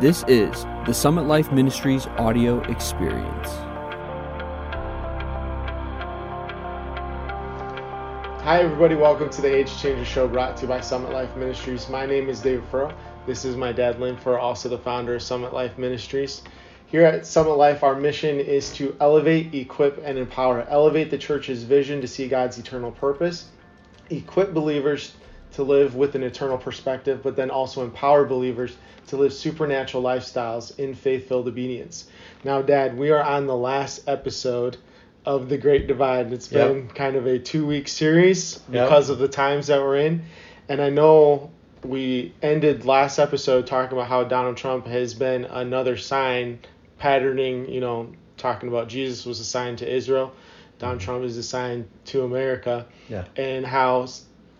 This is the Summit Life Ministries audio experience. Hi everybody, welcome to the Age Changer show brought to you by Summit Life Ministries. My name is David Furrow. This is my dad, Lynn Furrow, also the founder of Summit Life Ministries. Here at Summit Life, our mission is to elevate, equip, and empower. Elevate the church's vision to see God's eternal purpose. Equip believers to live with an eternal perspective, but then also empower believers to live supernatural lifestyles in faith-filled obedience. Now, Dad, we are on the last episode of The Great Divide. It's been kind of a two-week series because of the times that we're in. And I know we ended last episode talking about how Donald Trump has been another sign, patterning, you know, talking about Jesus was a sign to Israel. Donald Trump is a sign to America. Yeah. And how...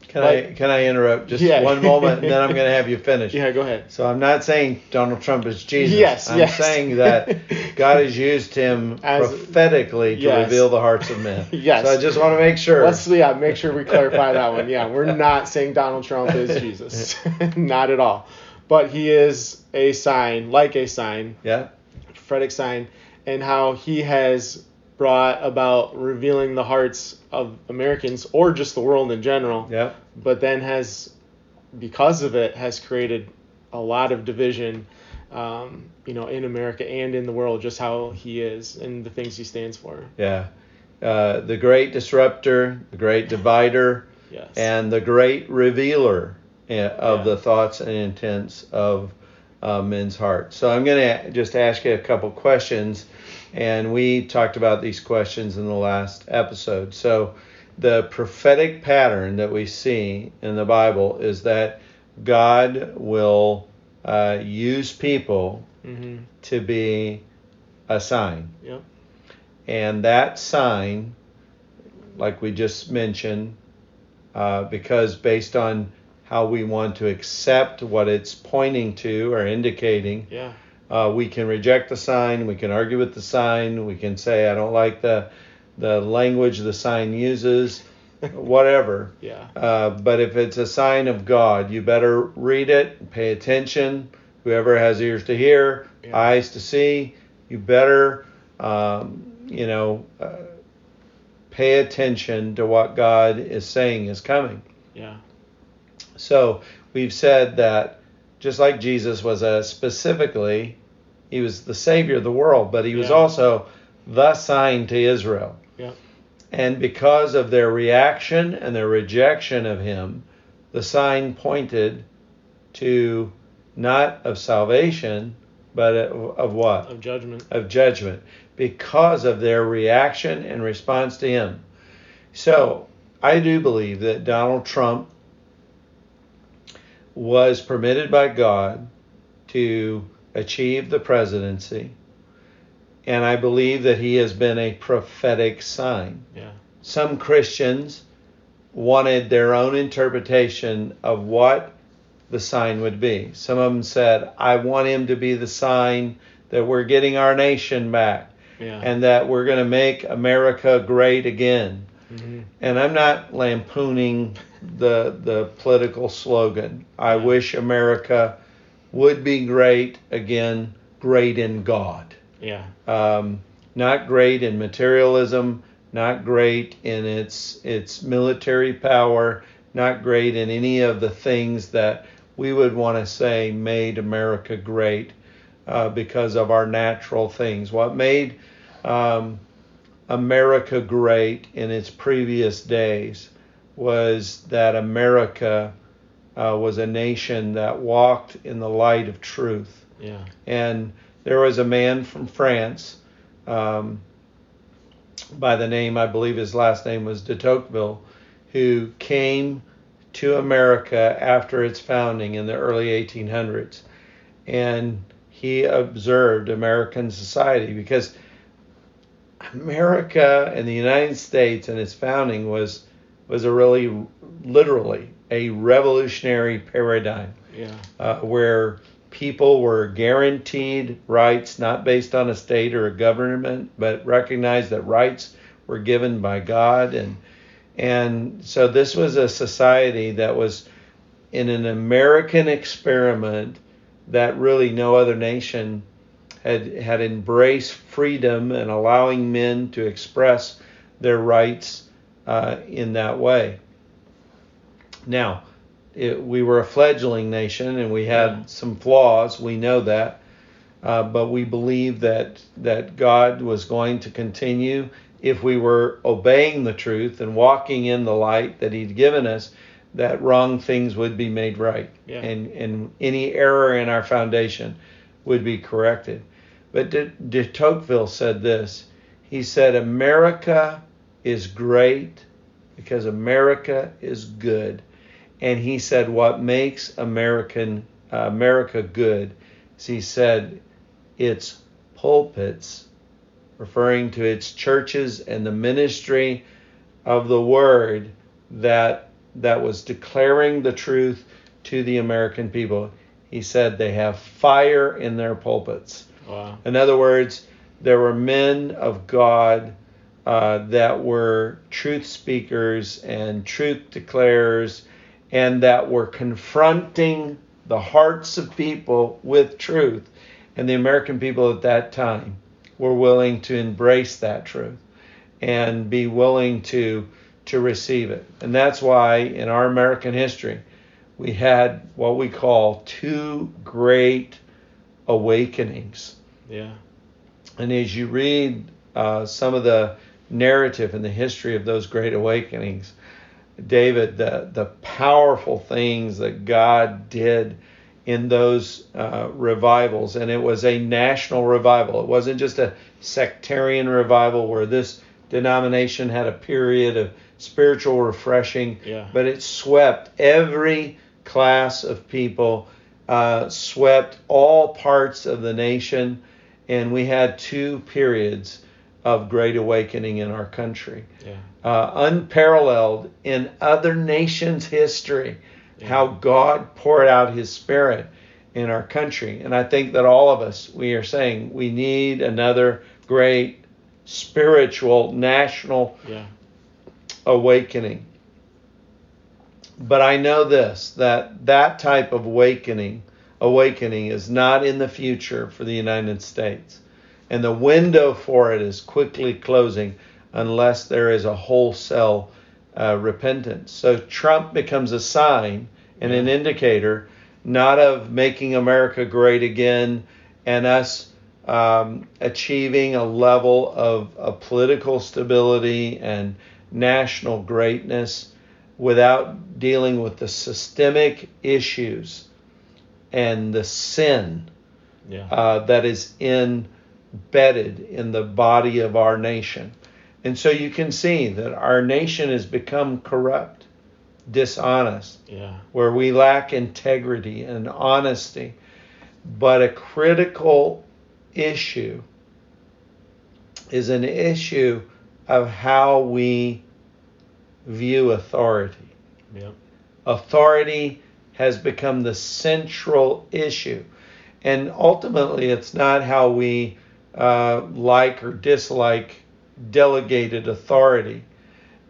Can I interrupt just one moment, and then I'm going to have you finish? Yeah, go ahead. So I'm not saying Donald Trump is Jesus. Yes, I'm saying that God has used him prophetically to reveal the hearts of men. Yes. So I just want to make sure. Let's make sure we clarify that one. Yeah, we're not saying Donald Trump is Jesus. Not at all. But he is a sign, like a sign, a prophetic sign, and how he has brought about revealing the hearts of Americans or just the world in general, but then has, because of it, has created a lot of division, in America and in the world, just how he is and the things he stands for. Yeah. The great disruptor, the great divider, and the great revealer of the thoughts and intents of men's hearts. So I'm going to just ask you a couple questions. And we talked about these questions in the last episode. So the prophetic pattern that we see in the Bible is that God will use people to be a sign. Yeah. And that sign, like we just mentioned, because based on how we want to accept what it's pointing to or indicating, we can reject the sign, we can argue with the sign, we can say, I don't like the language the sign uses, whatever. But if it's a sign of God, you better read it, pay attention. Whoever has ears to hear, eyes to see, you better, pay attention to what God is saying is coming. Yeah. So we've said that just like Jesus was he was the Savior of the world, but he was also the sign to Israel. Yeah. And because of their reaction and their rejection of him, the sign pointed to not of salvation, but of what? Of judgment. Of judgment. Because of their reaction and response to him. So I do believe that Donald Trump was permitted by God to achieve the presidency, and I believe that he has been a prophetic sign. Yeah. Some Christians wanted their own interpretation of what the sign would be. Some of them said, I want him to be the sign that we're getting our nation back and that we're going to make America great again. Mm-hmm. And I'm not lampooning the political slogan. I wish America would be great again, great in God. Yeah. Not great in materialism, not great in its military power, not great in any of the things that we would want to say made America great because of our natural things. What made America great in its previous days was that America was a nation that walked in the light of truth. Yeah. And there was a man from France by the name, I believe his last name was de Tocqueville, who came to America after its founding in the early 1800s. And he observed American society because America and the United States and its founding was a really, literally, a revolutionary paradigm where people were guaranteed rights, not based on a state or a government, but recognized that rights were given by God. And so this was a society that was in an American experiment that really no other nation had embraced freedom and allowing men to express their rights in that way. Now, we were a fledgling nation and we had some flaws. We know that. But we believe that God was going to continue, if we were obeying the truth and walking in the light that he'd given us, that wrong things would be made right. Yeah. And any error in our foundation would be corrected. But de Tocqueville said this. He said, America is great because America is good. And he said, what makes America good is, he said, its pulpits, referring to its churches and the ministry of the word that was declaring the truth to the American people. He said they have fire in their pulpits. Wow. In other words, there were men of God that were truth speakers and truth declarers, and that were confronting the hearts of people with truth. And the American people at that time were willing to embrace that truth and be willing to receive it. And that's why in our American history, we had what we call two great awakenings. Yeah. And as you read some of the narrative and the history of those great awakenings, David, the powerful things that God did in those revivals, and it was a national revival. It wasn't just a sectarian revival where this denomination had a period of spiritual refreshing, but it swept every class of people, swept all parts of the nation, and we had two periods of great awakening in our country, unparalleled in other nations' history. How God poured out his spirit in our country. And I think that all of us, we are saying we need another great spiritual national awakening. But I know this, that type of awakening is not in the future for the United States. And the window for it is quickly closing unless there is a wholesale repentance. So Trump becomes a sign and an indicator, not of making America great again and us achieving a level of political stability and national greatness without dealing with the systemic issues and the sin that is embedded in the body of our nation. And so you can see that our nation has become corrupt, dishonest, where we lack integrity and honesty. But a critical issue is an issue of how we view authority. Yeah. Authority has become the central issue. And ultimately, it's not how we like or dislike delegated authority,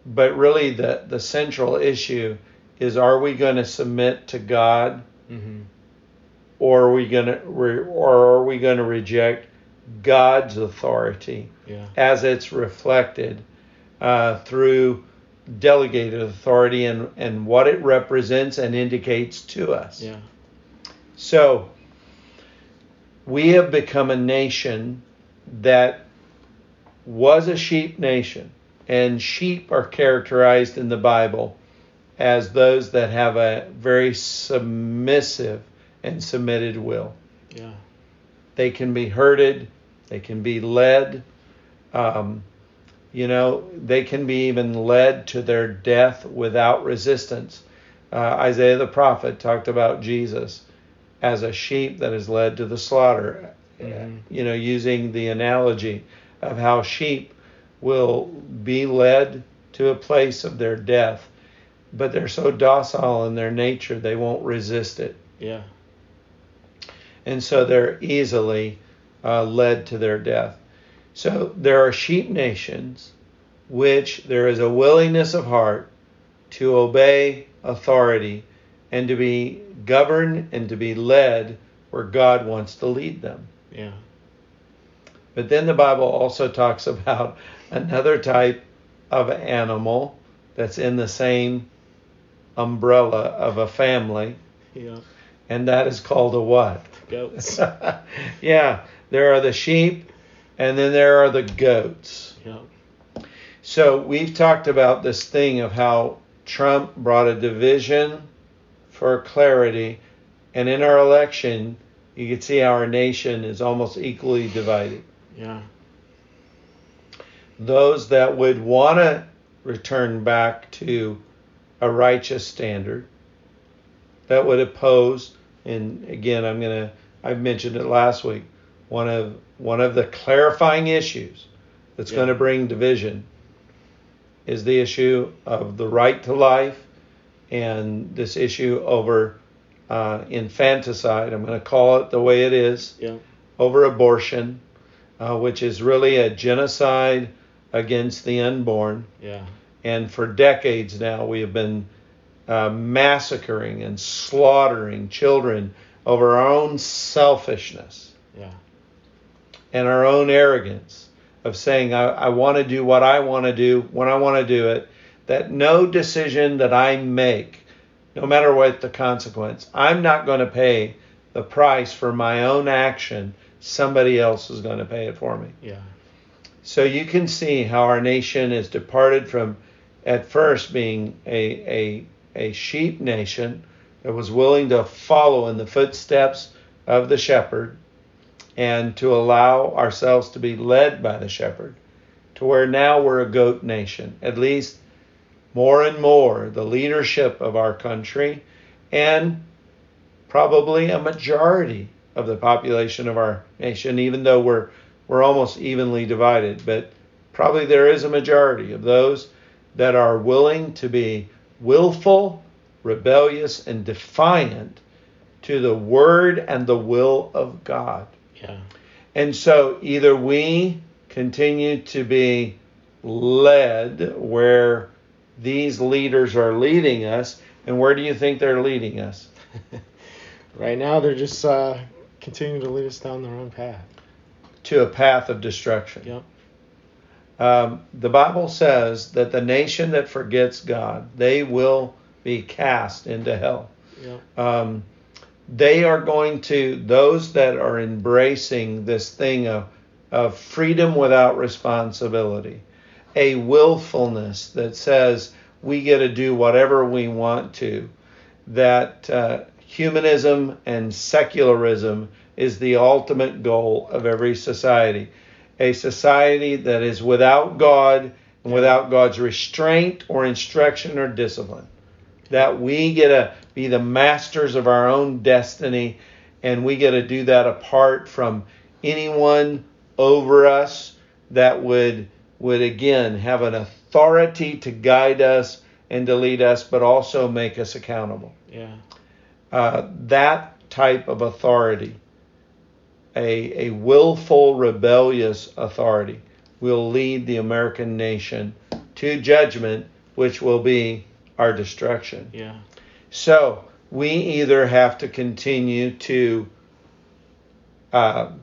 but really the central issue is, are we going to submit to God, or are we going to reject God's authority as it's reflected through delegated authority and what it represents and indicates to us. So we have become a nation that was a sheep nation, and sheep are characterized in the Bible as those that have a very submissive and submitted will. Yeah. They can be herded, they can be led, they can be even led to their death without resistance. Isaiah the prophet talked about Jesus as a sheep that is led to the slaughter, using the analogy of how sheep will be led to a place of their death, but they're so docile in their nature, they won't resist it. Yeah. And so they're easily led to their death. So there are sheep nations which there is a willingness of heart to obey authority and to be governed and to be led where God wants to lead them. Yeah. But then the Bible also talks about another type of animal that's in the same umbrella of a family. Yeah. And that is called a what? Goats. Yeah. There are the sheep, and then there are the goats. Yeah. So we've talked about this thing of how Trump brought a division for clarity. And in our election, you can see how our nation is almost equally divided. Yeah. Those that would want to return back to a righteous standard, that would oppose, and again, I mentioned it last week, one of the clarifying issues that's going to bring division is the issue of the right to life and this issue over infanticide. I'm going to call it the way it is, over abortion, which is really a genocide against the unborn. Yeah. And for decades now, we have been massacring and slaughtering children over our own selfishness and our own arrogance of saying, I want to do what I want to do when I want to do it, that no decision that I make, no matter what the consequence, I'm not going to pay the price for my own action. Somebody else is going to pay it for me. Yeah. So you can see how our nation has departed from, at first, being a sheep nation that was willing to follow in the footsteps of the shepherd and to allow ourselves to be led by the shepherd, to where now we're a goat nation. At least more and more, the leadership of our country and probably a majority of the population of our nation, even though we're almost evenly divided, but probably there is a majority of those that are willing to be willful, rebellious, and defiant to the word and the will of God. Yeah. And so either we continue to be led where these leaders are leading us, and where do you think they're leading us? Right now, they're just continuing to lead us down their own path. To a path of destruction. Yep. The Bible says that the nation that forgets God, they will be cast into hell. Yep. They are going to, those that are embracing this thing of freedom without responsibility, a willfulness that says we get to do whatever we want to, that humanism and secularism is the ultimate goal of every society. A society that is without God and without God's restraint or instruction or discipline. That we get to be the masters of our own destiny, and we get to do that apart from anyone over us that would again have an authority to guide us and to lead us, but also make us accountable. Yeah. That type of authority, a willful, rebellious authority, will lead the American nation to judgment, which will be our destruction. Yeah. So we either have to continue to go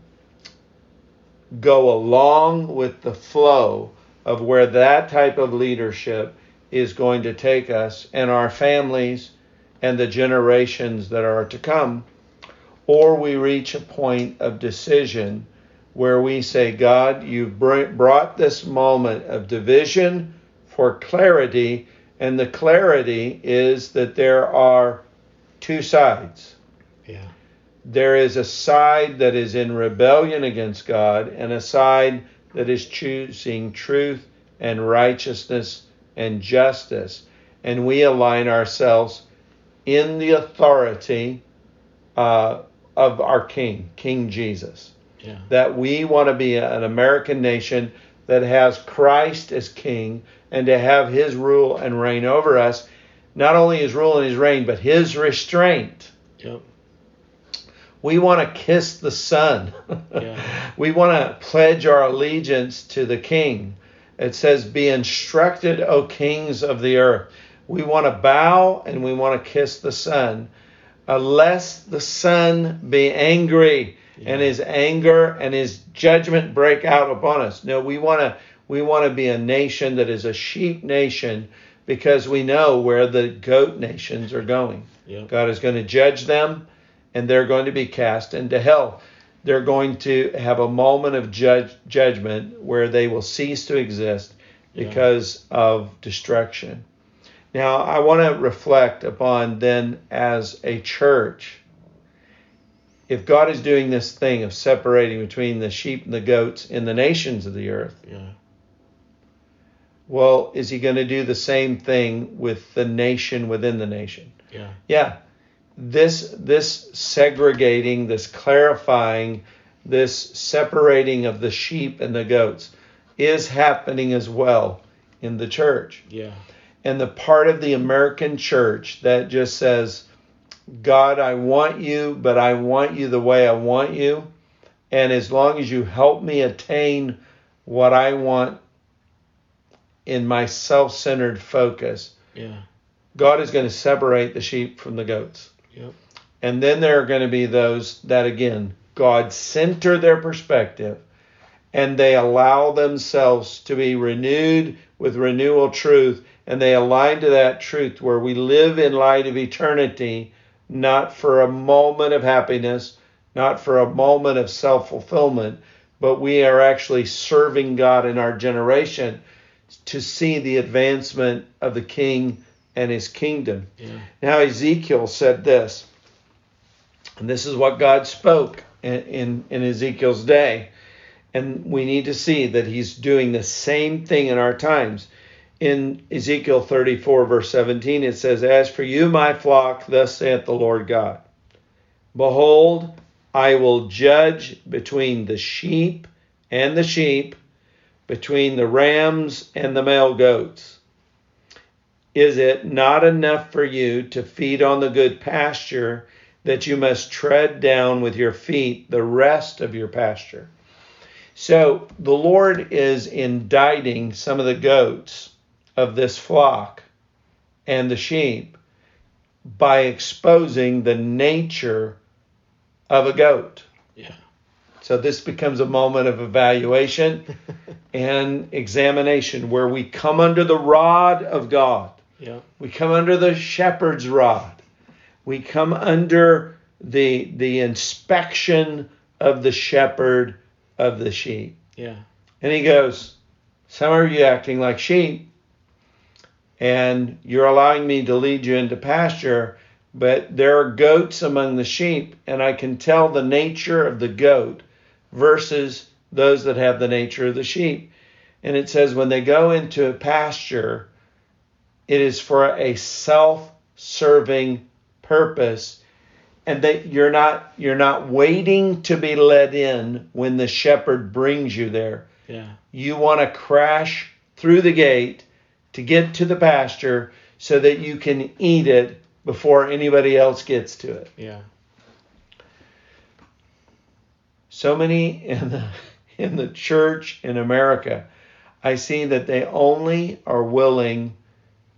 along with the flow of where that type of leadership is going to take us and our families and the generations that are to come, or we reach a point of decision where we say, God, you've brought this moment of division for clarity, and the clarity is that there are two sides. Yeah. There is a side that is in rebellion against God and a side that is choosing truth and righteousness and justice, and we align ourselves in the authority of our King Jesus. Yeah. That we want to be an American nation that has Christ as king, and to have his rule and reign over us, not only his rule and his reign, but his restraint. Yep. We want to kiss the sun. Yeah. We want to pledge our allegiance to the king. It says, be instructed, O kings of the earth. We want to bow and we want to kiss the sun. unless the sun be angry and his anger and his judgment break out upon us. No, we want to be a nation that is a sheep nation, because we know where the goat nations are going. Yep. God is going to judge them, and they're going to be cast into hell. They're going to have a moment of judgment where they will cease to exist because of destruction. Now, I want to reflect upon then as a church, if God is doing this thing of separating between the sheep and the goats in the nations of the earth, well, is he going to do the same thing with the nation within the nation? This segregating, this clarifying, this separating of the sheep and the goats is happening as well in the church. Yeah. And the part of the American church that just says, God, I want you, but I want you the way I want you. And as long as you help me attain what I want in my self-centered focus, God is going to separate the sheep from the goats. Yep. And then there are going to be those that, again, God center their perspective, and they allow themselves to be renewed with renewal truth, and they align to that truth where we live in light of eternity, not for a moment of happiness, not for a moment of self-fulfillment, but we are actually serving God in our generation to see the advancement of the King and his kingdom. Yeah. Now, Ezekiel said this, and this is what God spoke in Ezekiel's day. And we need to see that he's doing the same thing in our times. In Ezekiel 34, verse 17, it says, As for you, my flock, thus saith the Lord God, Behold, I will judge between the sheep and the sheep, between the rams and the male goats. Is it not enough for you to feed on the good pasture that you must tread down with your feet the rest of your pasture? So the Lord is indicting some of the goats of this flock and the sheep by exposing the nature of a goat. Yeah. So this becomes a moment of evaluation and examination where we come under the rod of God. Yeah. We come under the shepherd's rod. We come under the inspection of the shepherd of the sheep. Yeah. And he goes, some of you acting like sheep, and you're allowing me to lead you into pasture, but there are goats among the sheep, and I can tell the nature of the goat versus those that have the nature of the sheep. And it says when they go into a pasture, it is for a self-serving purpose, and that you're not waiting to be led in when the shepherd brings you there. Yeah. You want to crash through the gate to get to the pasture so that you can eat it before anybody else gets to it. Yeah. So many in the church in America, I see that they only are willing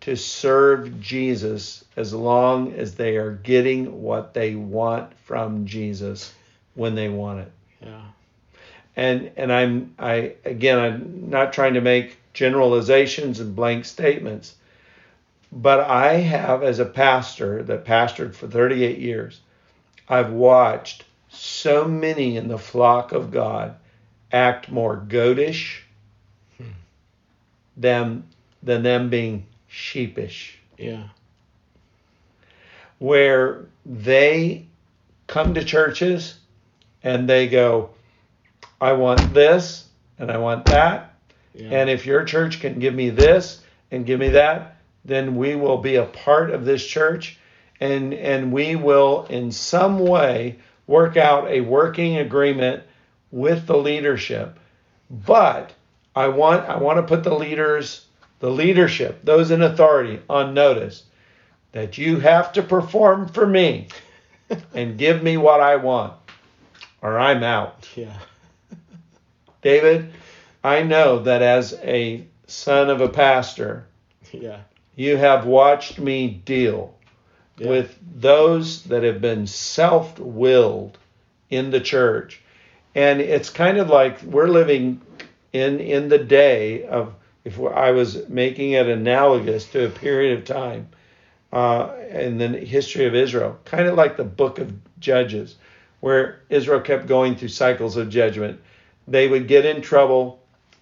to serve Jesus as long as they are getting what they want from Jesus when they want it. Yeah. And I'm not trying to make generalizations and blank statements, but I have, as a pastor that pastored for 38 years, I've watched so many in the flock of God act more goatish than them being sheepish. Yeah. Where they come to churches and they go, I want this and I want that. Yeah. And if your church can give me this and give me that, then we will be a part of this church, and we will in some way work out a working agreement with the leadership. But I want to put the leadership, those in authority, on notice that you have to perform for me and give me what I want, or I'm out. Yeah. David, I know that as a son of a pastor, you have watched me deal yeah. with those that have been self-willed in the church. And it's kind of like we're living in the day of, if I was making it analogous to a period of time in the history of Israel, kind of like the book of Judges, where Israel kept going through cycles of judgment. They would get in trouble,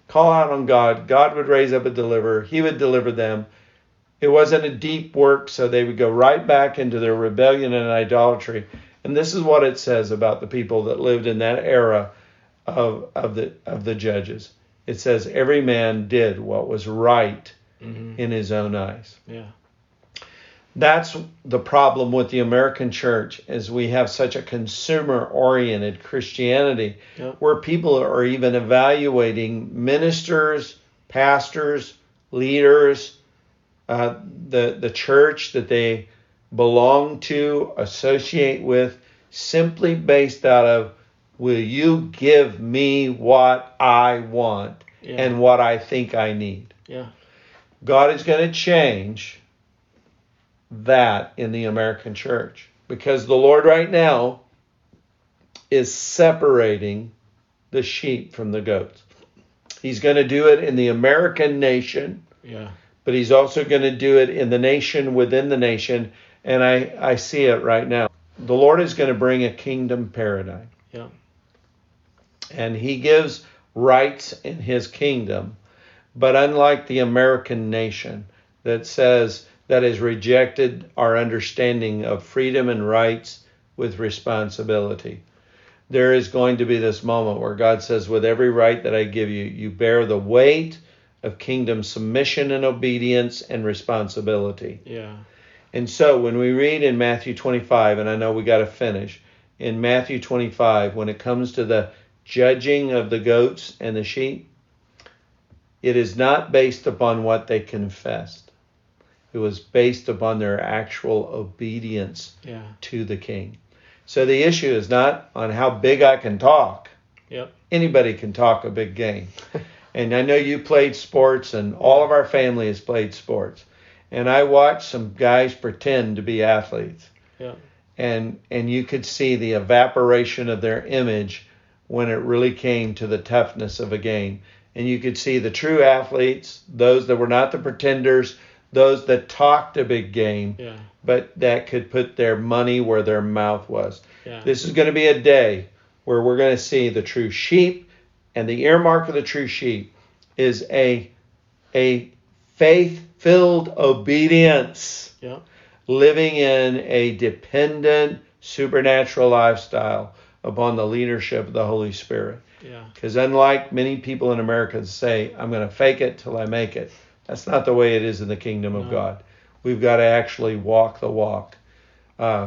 call out on God. God would raise up a deliverer. He would deliver them. It wasn't a deep work, so they would go right back into their rebellion and idolatry. And this is what it says about the people that lived in that era of the judges. It says every man did what was right mm-hmm. in his own eyes. Yeah. That's the problem with the American church, is we have such a consumer-oriented Christianity yep. where people are even evaluating ministers, pastors, leaders, the church that they belong to, associate with, simply based out of, will you give me what I want yeah. and what I think I need? Yeah. God is going to change that in the American church, because the Lord right now is separating the sheep from the goats. He's going to do it in the American nation, yeah. but he's also going to do it in the nation within the nation, and I see it right now. The Lord is going to bring a kingdom paradigm. Yeah. And he gives rights in his kingdom, but unlike the American nation that says, that has rejected our understanding of freedom and rights with responsibility. There is going to be this moment where God says, with every right that I give you, you bear the weight of kingdom submission and obedience and responsibility. Yeah. And so when we read in Matthew 25, and I know we got to finish, in Matthew 25, when it comes to the judging of the goats and the sheep, it is not based upon what they confessed. It was based upon their actual obedience yeah. to the king. So the issue is not on how big I can talk. Yep. Anybody can talk a big game. And I know you played sports, and all of our family has played sports. And I watched some guys pretend to be athletes. Yep. And you could see the evaporation of their image when it really came to the toughness of a game. And you could see the true athletes, those that were not the pretenders, those that talked a big game, yeah. but that could put their money where their mouth was. Yeah. This is going to be a day where we're going to see the true sheep, and the earmark of the true sheep is a faith-filled obedience, yeah. living in a dependent, supernatural lifestyle upon the leadership of the Holy Spirit. Because yeah. unlike many people in America that say, I'm going to fake it till I make it, that's not the way it is in the kingdom of God. We've got to actually walk the walk and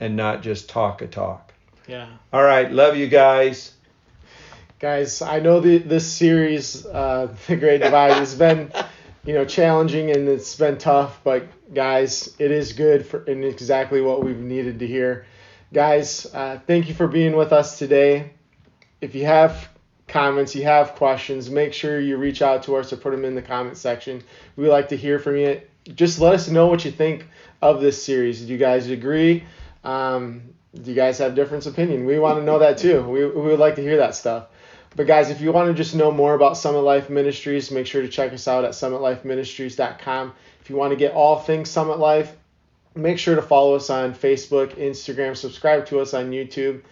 not just talk a talk. Yeah. All right. Love you guys. Guys, I know this series, The Great Divide, has been challenging and it's been tough. But, guys, it is good and exactly what we've needed to hear. Guys, thank you for being with us today. If you have comments, you have questions, make sure you reach out to us or put them in the comment section. We like to hear from you. Just let us know what you think of this series. Do you guys agree? Do you guys have different opinion? We want to know that too. We would like to hear that stuff. But guys, if you want to just know more about Summit Life Ministries, make sure to check us out at summitlifeministries.com. If you want to get all things Summit Life, make sure to follow us on Facebook, Instagram, subscribe to us on YouTube.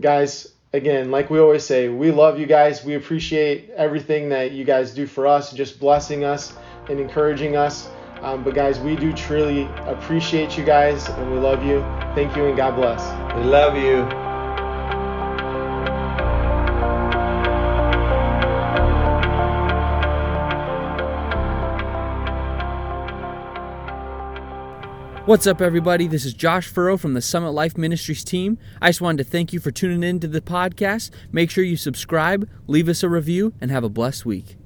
Guys, again, like we always say, we love you guys. We appreciate everything that you guys do for us, just blessing us and encouraging us. But guys, we do truly appreciate you guys, and we love you. Thank you, and God bless. We love you. What's up, everybody? This is Josh Furrow from the Summit Life Ministries team. I just wanted to thank you for tuning in to the podcast. Make sure you subscribe, leave us a review, and have a blessed week.